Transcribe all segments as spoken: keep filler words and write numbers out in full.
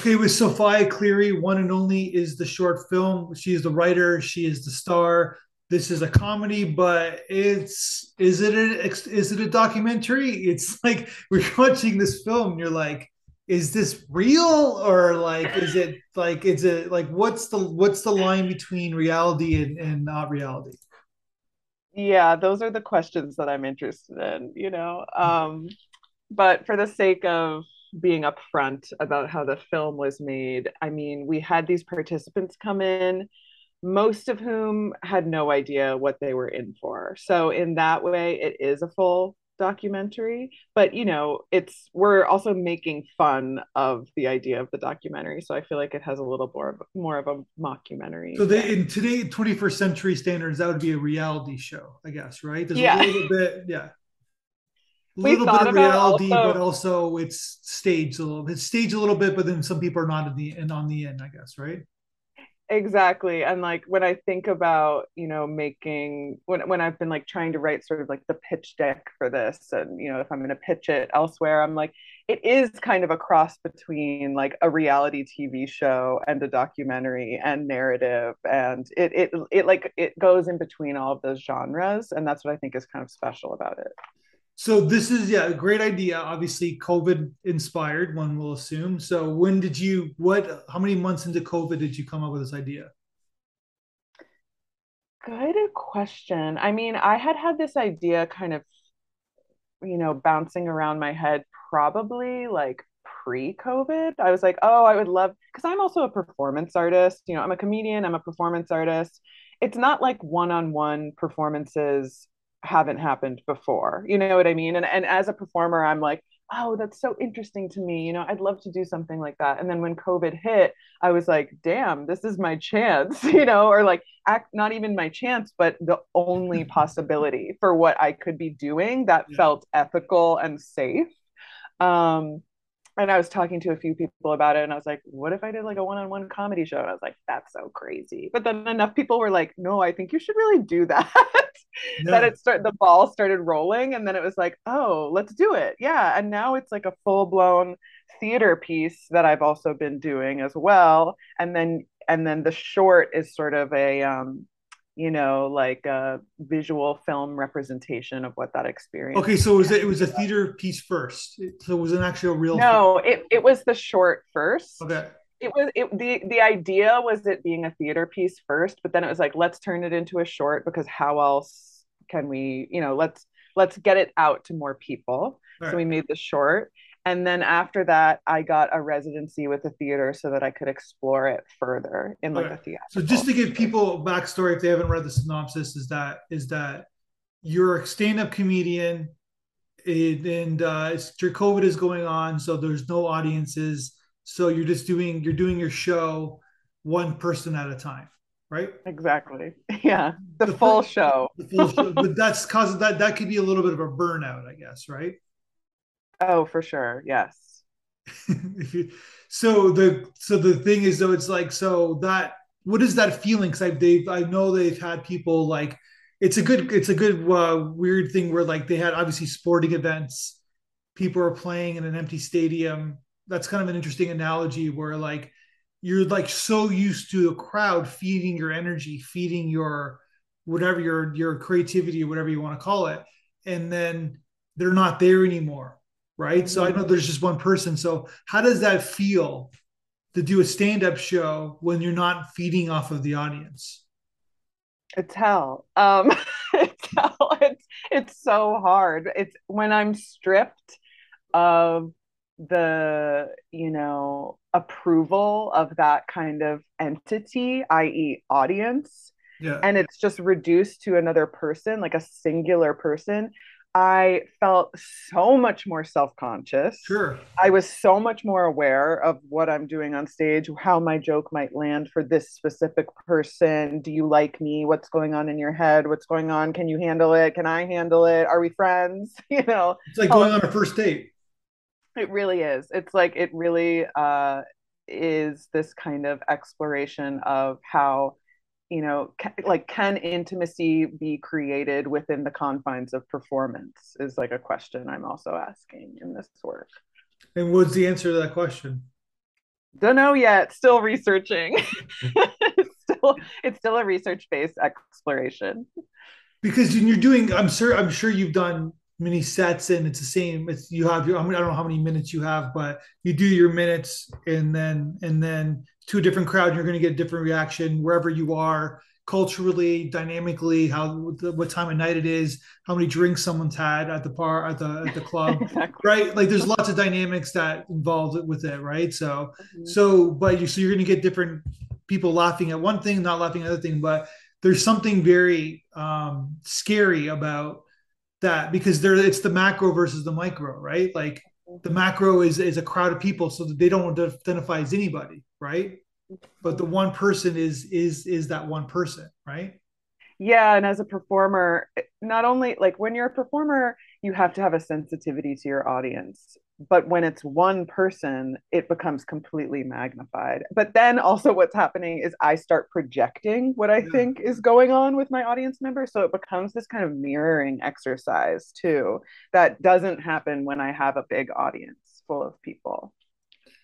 Okay, with Sophia Cleary, One and Only is the short film. She is the writer. She is the star. This is a comedy, but it's is it a, is it a documentary? It's like we're watching this film, and you're like, is this real or like is it like is it like what's the what's the line between reality and, and not reality? Yeah, those are the questions that I'm interested in, you know. Um, but for the sake of being upfront about how the film was made, I mean, we had these participants come in, most of whom had no idea what they were in for. So in that way, it is a full documentary, but you know, it's, we're also making fun of the idea of the documentary. So I feel like it has a little more of, more of a mockumentary. So they, in today's twenty-first century standards, that would be a reality show, I guess, right? There's yeah. a little bit, yeah. A little bit of reality, also, but also it's staged a little bit. It's staged a little bit, but then some people are not at the end on the end, I guess, right? Exactly. And like when I think about, you know, making when when I've been like trying to write sort of like the pitch deck for this, and you know, if I'm gonna pitch it elsewhere, I'm like, it is kind of a cross between like a reality T V show and a documentary and narrative. And it it it like it goes in between all of those genres. And that's what I think is kind of special about it. So this is, yeah, a great idea. Obviously COVID inspired, one will assume. So when did you, what, how many months into COVID did you come up with this idea? Good question. I mean, I had had this idea kind of, you know, bouncing around my head, probably like pre-COVID. I was like, oh, I would love, because I'm also a performance artist. You know, I'm a comedian, I'm a performance artist. It's not like one-on-one performances haven't happened before, you know what I mean? And and as a performer, I'm like, oh, that's so interesting to me. You know, I'd love to do something like that. And then when COVID hit, I was like, damn, this is my chance, you know, or like act, not even my chance, but the only possibility for what I could be doing that yeah. felt ethical and safe. Um, and I was talking to a few people about it, and I was like, what if I did like a one-on-one comedy show? And I was like, that's so crazy. But then enough people were like, no, I think you should really do that. No. That it started, the ball started rolling, and then it was like, oh, let's do it. Yeah. And now it's like a full-blown theater piece that I've also been doing as well. And then, and then the short is sort of a, um, you know, like a visual film representation of what that experience. Okay. So it was, it was a theater piece first. So it was an actual real. No, it, it was the short first. Okay. It was it, the the idea was it being a theater piece first, but then it was like, let's turn it into a short, because how else can we, you know, let's let's get it out to more people. Right. So we made the short, and then after that, I got a residency with the theater so that I could explore it further in like right. a theater. So just to give people backstory, if they haven't read the synopsis, is that is that you're a stand-up comedian, and, and uh, it's, your COVID is going on, so there's no audiences. So you're just doing, you're doing your show one person at a time, right? Exactly. Yeah. The, the full first, show. The full show. But that's cause that, that could be a little bit of a burnout, I guess. Right. Oh, for sure. Yes. so the, so the thing is though, it's like, so that, what is that feeling? Cause I've, they've, I know they've had people like, it's a good, it's a good uh, weird thing where like they had obviously sporting events, people are playing in an empty stadium. That's kind of an interesting analogy where like, you're like so used to a crowd feeding your energy, feeding your, whatever your, your creativity or whatever you want to call it. And then they're not there anymore. Right. Mm-hmm. So I know there's just one person. So how does that feel to do a stand-up show when you're not feeding off of the audience? It's hell. Um, it's hell. It's, it's so hard. It's when I'm stripped of the, you know, approval of that kind of entity, that is audience, yeah. and it's just reduced to another person, like a singular person. I felt so much more self-conscious. Sure. I was so much more aware of what I'm doing on stage, how my joke might land for this specific person. Do you like me? What's going on in your head? What's going on? Can you handle it? Can I handle it? Are we friends? You know, it's like going on a first date. It really is. It's like, it really uh, is this kind of exploration of how, you know, ca- like can intimacy be created within the confines of performance is like a question I'm also asking in this work. And what's the answer to that question? Don't know yet. Still researching. it's, still, it's still a research-based exploration. Because you're doing, I'm sure, I'm sure you've done many sets, and it's the same. It's you have your, I don't know how many minutes you have, but you do your minutes, and then and then to a different crowd, you're going to get a different reaction wherever you are, culturally, dynamically, how what time of night it is, how many drinks someone's had at the bar, at the at the club, exactly. Right? Like there's lots of dynamics that involved with it, right? So, mm-hmm. so but you so you're going to get different people laughing at one thing, not laughing at another thing, but there's something very um, scary about that because there it's the macro versus the micro, right? Like the macro is is a crowd of people, so that they don't identify as anybody, right? But the one person is is is that one person, right? Yeah, and as a performer, not only like when you're a performer, you have to have a sensitivity to your audience. But when it's one person, it becomes completely magnified. But then also what's happening is I start projecting what I yeah. think is going on with my audience member. So it becomes this kind of mirroring exercise too. That doesn't happen when I have a big audience full of people.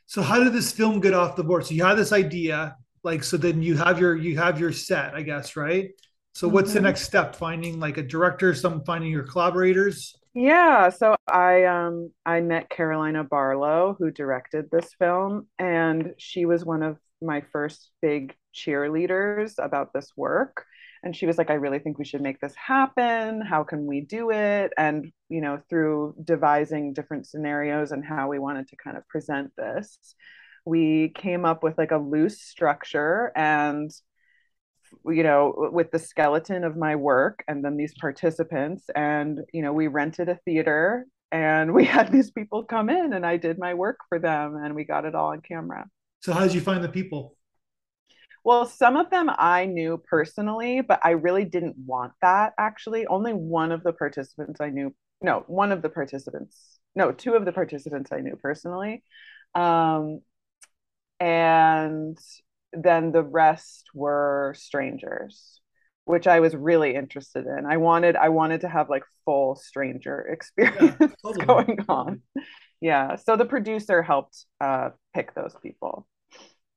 So how did this film get off the board? So you had this idea, like, so then you have your, you have your set, I guess, right? So what's mm-hmm. the next step? Finding like a director, some finding your collaborators? Yeah, so I um I met Carolina Barlow, who directed this film, and she was one of my first big cheerleaders about this work. And she was like, I really think we should make this happen. How can we do it? And, you know, through devising different scenarios and how we wanted to kind of present this, we came up with like a loose structure and you know, with the skeleton of my work and then these participants and, you know, we rented a theater and we had these people come in and I did my work for them and we got it all on camera. So how did you find the people? Well, some of them I knew personally, but I really didn't want that actually. Only one of the participants I knew, no, one of the participants, no, two of the participants I knew personally. Um, and then the rest were strangers, which I was really interested in. I wanted, I wanted to have like full stranger experience yeah, totally. going on. Yeah. So the producer helped uh, pick those people.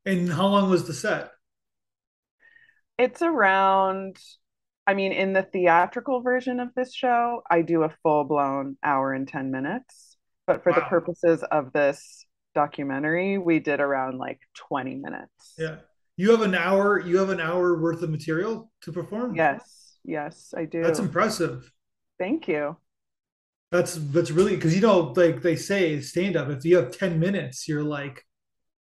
And how long was the set? It's around, I mean, in the theatrical version of this show, I do a full blown hour and ten minutes, but for wow. the purposes of this documentary, we did around like twenty minutes. Yeah. You have an hour, you have an hour worth of material to perform? Yes. Yes, I do. That's impressive. Thank you. That's, that's really, because you know, like they say, stand up, if you have ten minutes, you're like,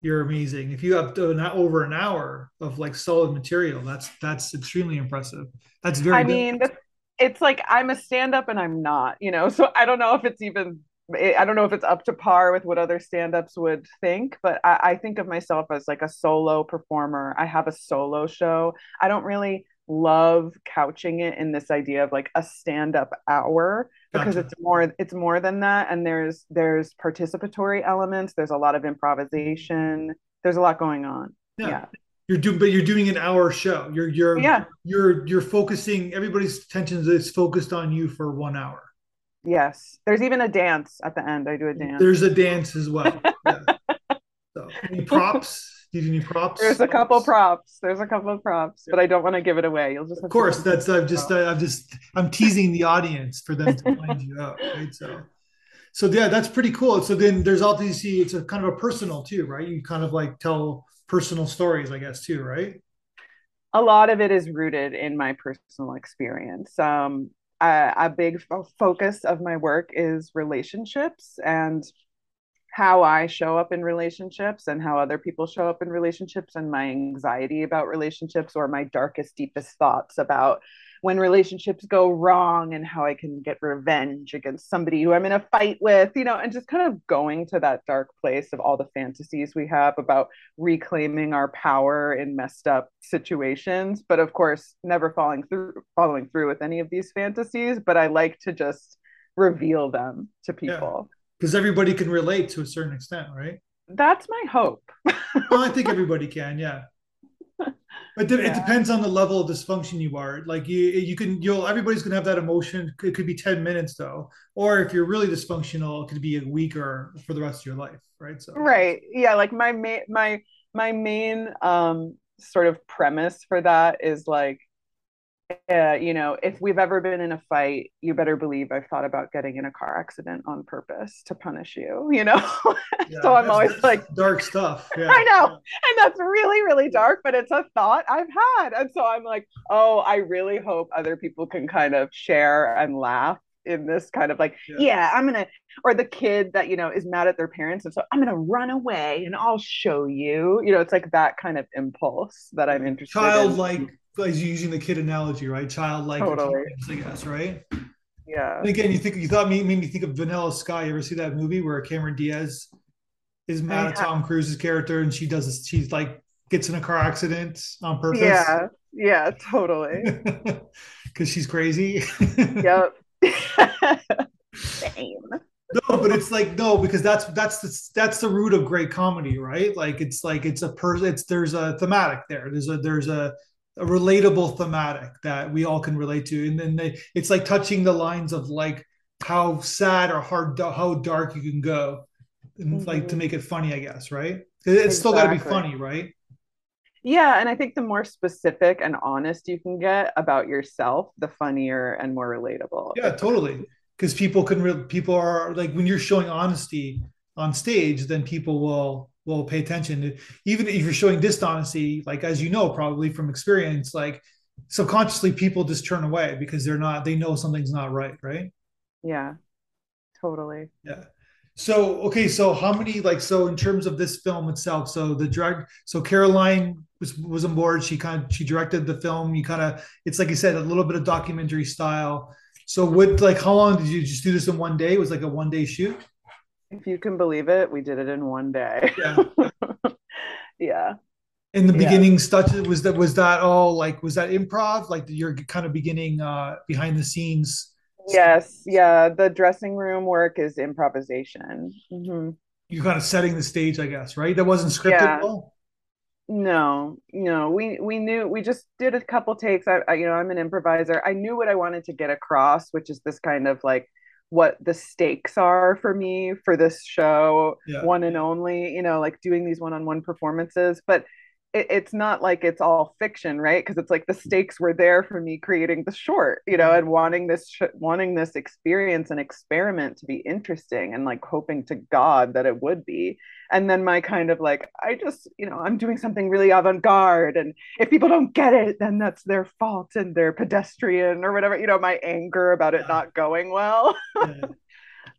you're amazing. If you have not over an hour of like solid material, that's, that's extremely impressive. That's very, I good. mean, it's like, I'm a stand up and I'm not, you know, so I don't know if it's even, I don't know if it's up to par with what other stand-ups would think, but I, I think of myself as like a solo performer. I have a solo show. I don't really love couching it in this idea of like a stand-up hour because gotcha. it's more, it's more than that. And there's, there's participatory elements. There's a lot of improvisation. There's a lot going on. Yeah. yeah. You're doing, but you're doing an hour show. You're, you're, yeah. you're, you're focusing, everybody's attention is focused on you for one hour. Yes. There's even a dance at the end. I do a dance. There's a dance as well. Yeah. So, any props? Did you need props? There's a couple props. There's a couple of props, yeah. but I don't want to give it away. You'll just have Of course, to that's I've just I, I'm just I'm teasing the audience for them to find you out, right? So So yeah, that's pretty cool. So then there's all these see it's a kind of a personal too, right? You kind of like tell personal stories, I guess, too, right? A lot of it is rooted in my personal experience. Um Uh, a big f- focus of my work is relationships and how I show up in relationships and how other people show up in relationships and my anxiety about relationships or my darkest, deepest thoughts about when relationships go wrong and how I can get revenge against somebody who I'm in a fight with, you know, and just kind of going to that dark place of all the fantasies we have about reclaiming our power in messed up situations. But of course, never falling through, following through with any of these fantasies, but I like to just reveal them to people. Yeah. Because everybody can relate to a certain extent, right? That's my hope. Well, I think everybody can, yeah. It, de- yeah. it depends on the level of dysfunction you are. Like you, you can, you'll, everybody's going to have that emotion. It could be ten minutes though. Or if you're really dysfunctional, it could be a week or for the rest of your life. Right. So. Right. Yeah. Like my, ma- my, my main um, sort of premise for that is like, uh, you know, if we've ever been in a fight, you better believe I've thought about getting in a car accident on purpose to punish you, you know? Yeah, so I'm always like dark stuff. Yeah, I know. Yeah. And that's really, really dark, but it's a thought I've had. And so I'm like, oh, I really hope other people can kind of share and laugh in this kind of like, yeah, yeah I'm going to, or the kid that, you know, is mad at their parents. And so I'm going to run away and I'll show you, you know, it's like that kind of impulse that I'm interested Childlike. in. As you're using the kid analogy, right? Childlike, totally. I guess, right? Yeah. And again, you think you thought me made me think of Vanilla Sky. You ever see that movie where Cameron Diaz is mad at Tom Cruise's character, and she does this? She's like gets in a car accident on purpose. Yeah, yeah, totally. Because she's crazy. Yep. Same. No, but it's like no, because that's that's the that's the root of great comedy, right? Like it's like it's a person. It's there's a thematic there. There's a there's a a relatable thematic that we all can relate to. And then they, it's like touching the lines of like how sad or hard, how dark you can go and mm-hmm. like to make it funny, I guess. Right. It's exactly. still gotta be funny. Right. Yeah. And I think the more specific and honest you can get about yourself, the funnier and more relatable. Yeah, totally. Cause people can, re- people are like, when you're showing honesty on stage, then people will, Well, pay attention. Even if you're showing dishonesty, like as you know probably from experience, like subconsciously people just turn away because they're not they know something's not right, right? Yeah, totally. Yeah. So okay, so how many like so in terms of this film itself, so the direct so Caroline was was on board, she kind of she directed the film, you kind of it's like you said, a little bit of documentary style. So what like how long did you just do this in one day? It was like a one day shoot? If you can believe it, we did it in one day. Yeah. yeah. In the beginning, yeah. was that was that all like was that improv? Like your kind of beginning uh, behind the scenes. Yes. Yeah. The dressing room work is improvisation. Mm-hmm. You're kind of setting the stage, I guess, right? That wasn't scripted yeah. at all. No, no, we, we knew, we just did a couple takes. I, I, you know, I'm an improviser. I knew what I wanted to get across, which is this kind of like, what the stakes are for me for this show, yeah. one and only, you know, like doing these one-on-one performances, but it, it's not like it's all fiction, right? Because it's like the stakes were there for me creating the short, you know, and wanting this sh- wanting this experience and experiment to be interesting and like hoping to God that it would be. And then my kind of like, I just, you know, I'm doing something really avant-garde, and if people don't get it, then that's their fault and they're pedestrian or whatever, you know, my anger about it yeah. not going well. Yeah.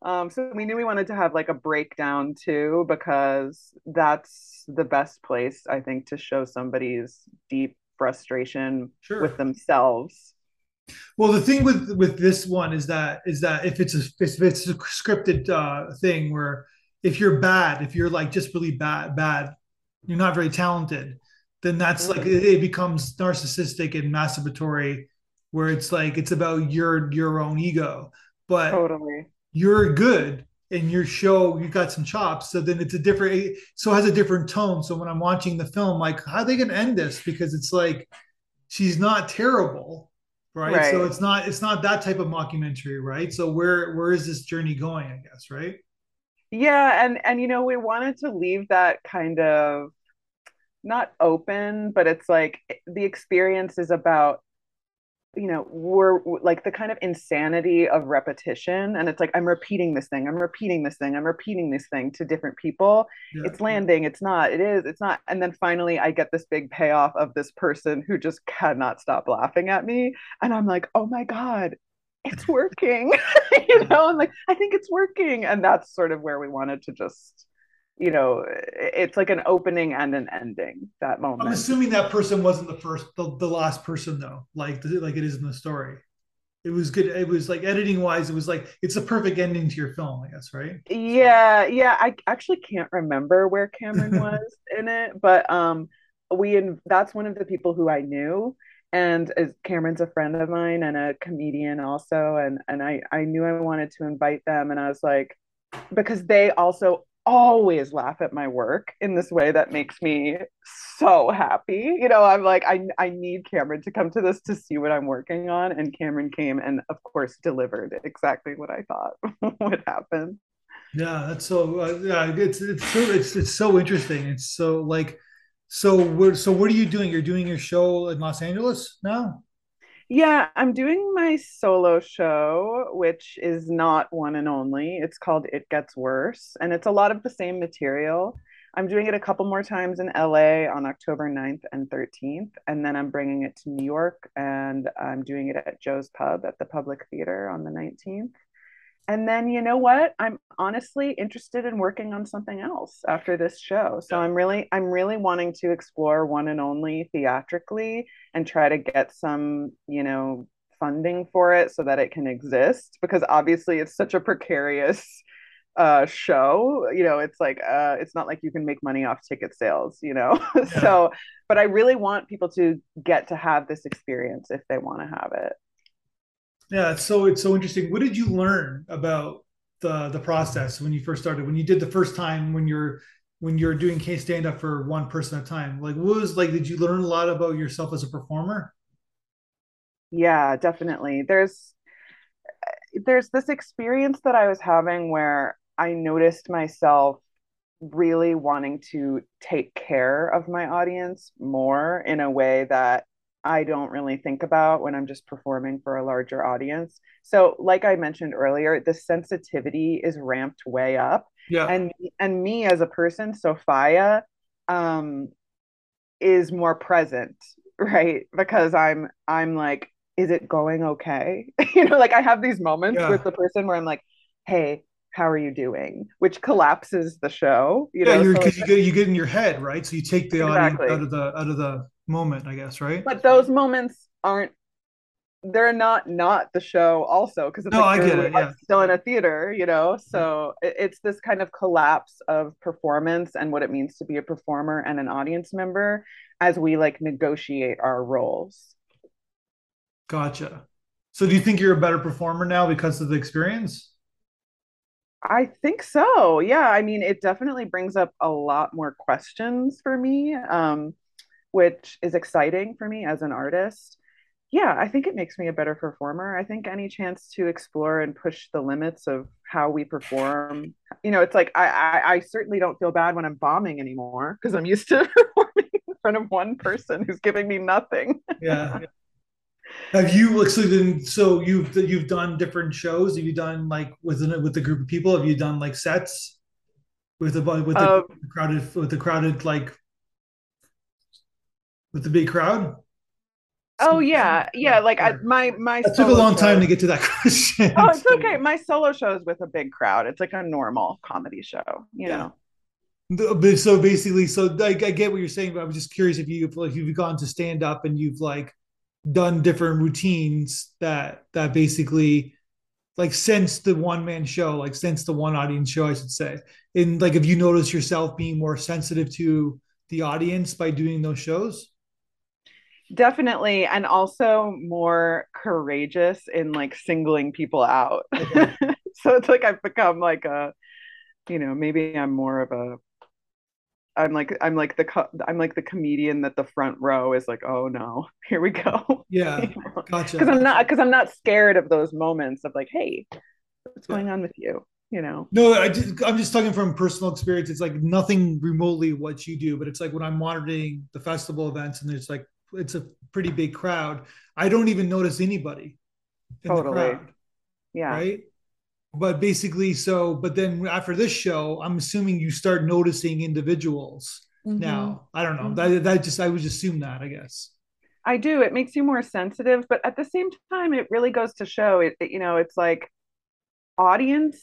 um, so we knew we wanted to have like a breakdown too, because that's the best place, I think, to show somebody's deep frustration sure. with themselves. Well, the thing with, with this one is that, is that if it's a, if it's a scripted uh, thing where, if you're bad, if you're like just really bad, bad, you're not very talented, then that's mm-hmm. like, it, it becomes narcissistic and masturbatory where it's like, it's about your, your own ego, but totally. You're good and your show, you got some chops. So then it's a different, so it has a different tone. So when I'm watching the film, like how are they going to end this? Because it's like, she's not terrible. Right? right. So it's not, it's not that type of mockumentary. Right. So where, where is this journey going, I guess. Right. Yeah. And, and, you know, we wanted to leave that kind of not open, but it's like the experience is about, you know, we're like the kind of insanity of repetition. And it's like, I'm repeating this thing. I'm repeating this thing. I'm repeating this thing to different people. Yeah. It's landing. It's not, it is, it's not. And then finally I get this big payoff of this person who just cannot stop laughing at me. And I'm like, oh my God, it's working. You know, I'm like, I think it's working. And that's sort of where we wanted to just, you know, it's like an opening and an ending, that moment. I'm assuming that person wasn't the first, the, the last person though, like, like it is in the story. It was good. It was like editing wise, it was like, it's a perfect ending to your film, I guess, right? Yeah. Yeah. I actually can't remember where Cameron was in it, but um, we, that's one of the people who I knew. And as Cameron's a friend of mine and a comedian also. And, and I, I knew I wanted to invite them. And I was like, because they also always laugh at my work in this way that makes me so happy. You know, I'm like, I I need Cameron to come to this to see what I'm working on. And Cameron came and, of course, delivered exactly what I thought would happen. Yeah, that's so. Uh, yeah, it's it's so it's it's so interesting. It's so like, so we're so what are you doing? You're doing your show in Los Angeles now? Yeah, I'm doing my solo show, which is not one and only. It's called It Gets Worse, and it's a lot of the same material. I'm doing it a couple more times in L A on October ninth and thirteenth, and then I'm bringing it to New York, and I'm doing it at Joe's Pub at the Public Theater on the nineteenth. And then, you know what? I'm honestly interested in working on something else after this show. So I'm really, I'm really wanting to explore One and Only theatrically and try to get some, you know, funding for it so that it can exist, because obviously it's such a precarious uh, show. You know, it's like, uh, it's not like you can make money off ticket sales, you know? Yeah. So, but I really want people to get to have this experience if they want to have it. Yeah, it's so it's so interesting. What did you learn about the the process when you first started? When you did the first time, when you're when you're doing case stand up for one person at a time, like what was like? Did you learn a lot about yourself as a performer? Yeah, definitely. There's there's this experience that I was having where I noticed myself really wanting to take care of my audience more in a way that I don't really think about when I'm just performing for a larger audience. So like I mentioned earlier, the sensitivity is ramped way up. Yeah. And, and me as a person, Sophia, um, is more present, right? Because I'm, I'm like, is it going okay? You know, like I have these moments yeah. with the person where I'm like, hey, how are you doing? Which collapses the show. You yeah, know, because so like, you, get, you get in your head, right? So you take the exactly. audience out of the, out of the, moment, I guess, right? But those moments aren't, they're not not the show also, because it's no, like I get it, yeah. still in a theater, you know? So yeah. it's this kind of collapse of performance and what it means to be a performer and an audience member as we like negotiate our roles. Gotcha. So do you think you're a better performer now because of the experience? I think so. Yeah. I mean, it definitely brings up a lot more questions for me. Um, which is exciting for me as an artist. Yeah, I think it makes me a better performer. I think any chance to explore and push the limits of how we perform, you know, it's like, I I, I certainly don't feel bad when I'm bombing anymore because I'm used to performing in front of one person who's giving me nothing. Yeah. Have you, so, then, so you've, you've done different shows. Have you done like, with, with a group of people, have you done like sets with the, with the um, crowded, with the crowded, like, with the big crowd? Oh yeah, yeah. Like I, my my. It took a long time to get to that question. Oh, it's okay. My solo show is with a big crowd. It's like a normal comedy show, you yeah. know. But so basically, so I, I get what you're saying, but I was just curious if you if you've gone to stand up and you've like done different routines that that basically like since the one man show, like since the one audience show, I should say, and like if you notice yourself being more sensitive to the audience by doing those shows. Definitely. And also more courageous in like singling people out. Okay. So it's like I've become like a, you know, maybe I'm more of a, I'm like, I'm like the, co- I'm like the comedian that the front row is like, oh no, here we go. Yeah. You know? Gotcha. Cause I'm not, cause I'm not scared of those moments of like, hey, what's yeah. going on with you? You know, no, I just, I'm just talking from personal experience. It's like nothing remotely what you do, but it's like when I'm monitoring the festival events and there's like, it's a pretty big crowd. I don't even notice anybody in totally. the crowd. Yeah. Right. But basically, so, but then after this show, I'm assuming you start noticing individuals mm-hmm. now. I don't know. Mm-hmm. That, that just, I would assume that, I guess. I do. It makes you more sensitive, but at the same time, it really goes to show it, it you know, it's like audience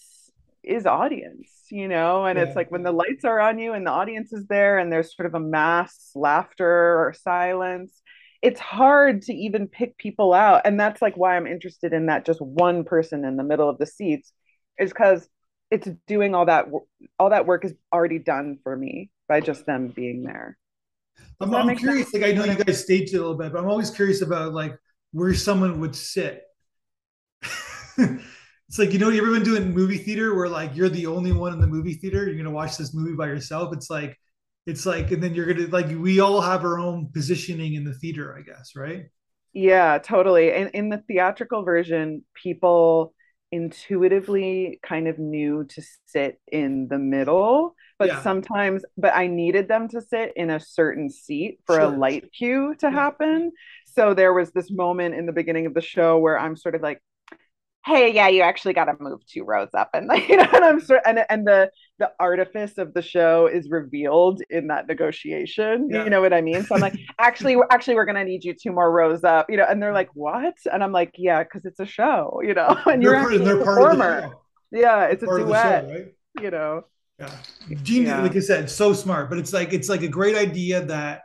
is audience, you know, and yeah. it's like when the lights are on you and the audience is there and there's sort of a mass laughter or silence, it's hard to even pick people out. And that's like why I'm interested in that just one person in the middle of the seats, is because it's doing all that all that work is already done for me by just them being there. Does I'm, I'm curious sense? Like I know you guys staged it a little bit, but I'm always curious about like where someone would sit It's like, you know, you ever been doing movie theater where like you're the only one in the movie theater, you're gonna watch this movie by yourself. It's like, it's like, and then you're gonna like, we all have our own positioning in the theater, I guess, right? Yeah, totally. And in the theatrical version, people intuitively kind of knew to sit in the middle, but yeah. sometimes but I needed them to sit in a certain seat for sure. a light cue to yeah. happen. So there was this moment in the beginning of the show where I'm sort of like, hey, yeah, you actually got to move two rows up, and like, you know, and I'm sort and and the the artifice of the show is revealed in that negotiation. Yeah. You know what I mean? So I'm like, actually, actually, we're gonna need you two more rows up, you know. And they're like, what? And I'm like, yeah, because it's a show, you know. And you're part, actually a performer. Yeah, it's a duet, show, right? You know. Yeah, Gene, yeah. like I said, so smart, but it's like it's like a great idea that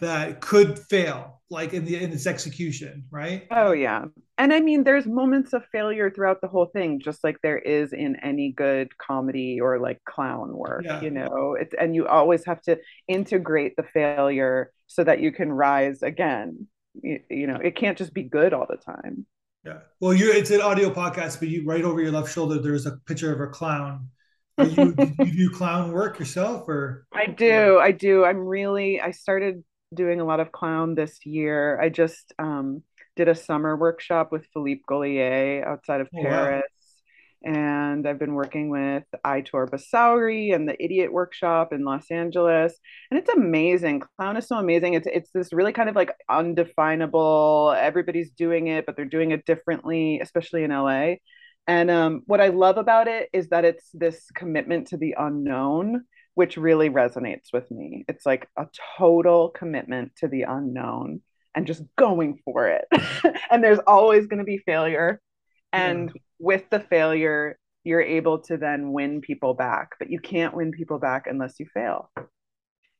that could fail. Like in the in its execution, right? Oh yeah. And I mean, there's moments of failure throughout the whole thing, just like there is in any good comedy or like clown work, yeah. you know. It's, and you always have to integrate the failure so that you can rise again. You, you know, it can't just be good all the time. Yeah. Well, you it's an audio podcast, but you right over your left shoulder there's a picture of a clown. Are you do you do clown work yourself, or? I do. I do. I'm really I started doing a lot of clown this year. I just um, did a summer workshop with Philippe Gollier outside of oh, Paris. Wow. And I've been working with Itor Basauri and the Idiot Workshop in Los Angeles. And it's amazing. Clown is so amazing. It's, it's this really kind of like undefinable, everybody's doing it, but they're doing it differently, especially in L A. And um, what I love about it is that it's this commitment to the unknown, which really resonates with me. It's like a total commitment to the unknown and just going for it. And there's always going to be failure. And yeah. with the failure, you're able to then win people back, but you can't win people back unless you fail.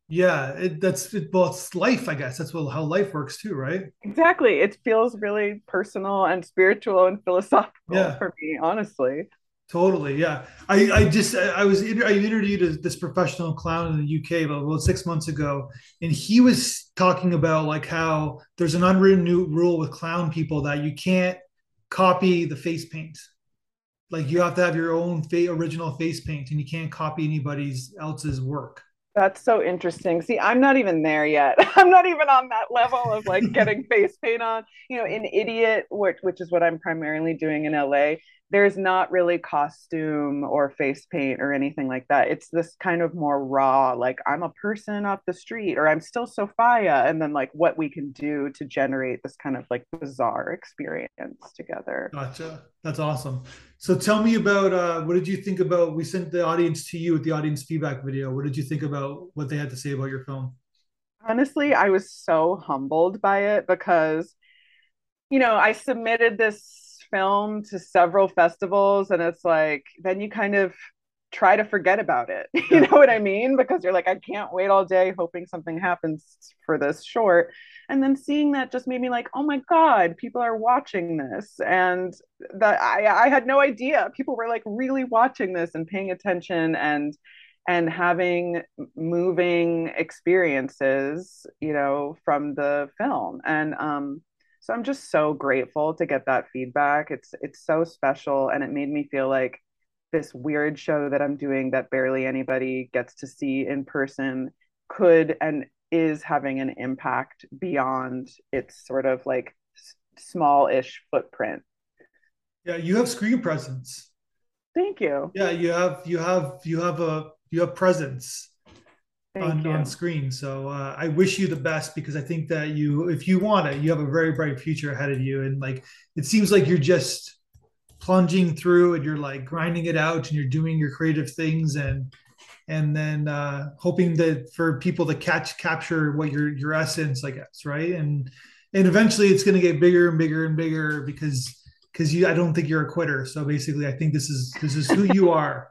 Yeah, it, that's it, well, it's life, I guess. That's what, how life works too, right? Exactly. It feels really personal and spiritual and philosophical yeah. for me, honestly. Totally. Yeah. I, I just, I was, I interviewed this professional clown in the U K about well, six months ago. And he was talking about like how there's an unwritten new rule with clown people that you can't copy the face paint. Like you have to have your own fa- original face paint, and you can't copy anybody's else's work. That's so interesting. See, I'm not even there yet. I'm not even on that level of like getting face paint on, you know, in Idiot, which, which is what I'm primarily doing in L A. There's not really costume or face paint or anything like that. It's this kind of more raw, like I'm a person off the street, or I'm still Sophia. And then like what we can do to generate this kind of like bizarre experience together. Gotcha. That's awesome. So tell me about, uh, what did you think about, we sent the audience to you with the audience feedback video. What did you think about what they had to say about your film? Honestly, I was so humbled by it because, you know, I submitted this film to several festivals, and it's like, then you kind of try to forget about it. You know what I mean? Because you're like, I can't wait all day hoping something happens for this short. And then seeing that just made me like, oh my God, people are watching this. And that I, I had no idea. People were like really watching this and paying attention and, and having moving experiences, you know, from the film. And, um, so I'm just so grateful to get that feedback. It's, it's so special. And it made me feel like this weird show that I'm doing that barely anybody gets to see in person could and is having an impact beyond its sort of like small-ish footprint. Yeah, you have screen presence. Thank you. Yeah, you have you have you have a you have presence on, on screen. So uh, I wish you the best, because I think that you, if you want it, you have a very bright future ahead of you. And like it seems like you're just plunging through and you're like grinding it out and you're doing your creative things and and then uh hoping that for people to catch capture what your your essence, I guess, right? And and eventually it's going to get bigger and bigger and bigger because because you I don't think you're a quitter. So basically I think this is this is who you are.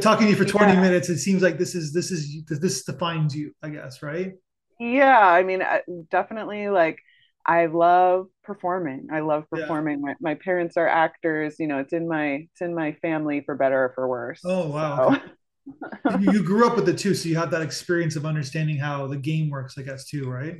Talking to you for twenty yeah. minutes, it seems like this is this is this defines you, I guess, right? Yeah, I mean, definitely, like I love performing. I love performing. Yeah. My, my parents are actors. You know, it's in my it's in my family, for better or for worse. Oh wow! So. You grew up with it too, so you have that experience of understanding how the game works, I guess, too, right?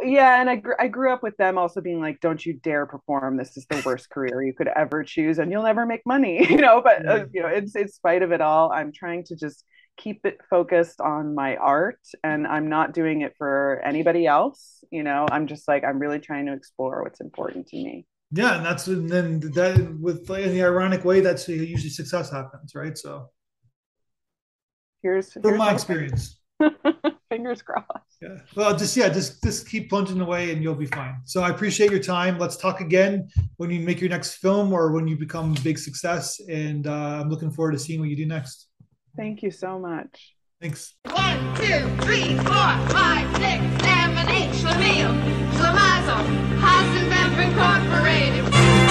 Yeah, and I gr- I grew up with them also being like, don't you dare perform. This is the worst career you could ever choose, and you'll never make money, you know. But uh, you know, it's in spite of it all, I'm trying to just keep it focused on my art, and I'm not doing it for anybody else. You know, I'm just like, I'm really trying to explore what's important to me. Yeah, and that's and then that with like, in the ironic way, that's usually success happens, right? So here's, here's from my experience. Fingers crossed. Yeah. Well, just yeah, just just keep plunging away, and you'll be fine. So I appreciate your time. Let's talk again when you make your next film or when you become a big success. And uh, I'm looking forward to seeing what you do next. Thank you so much. Thanks. One, two, three, four, five, six, seven, eight. Schlemiel, Schlemazel, Hasenbemp Incorporated.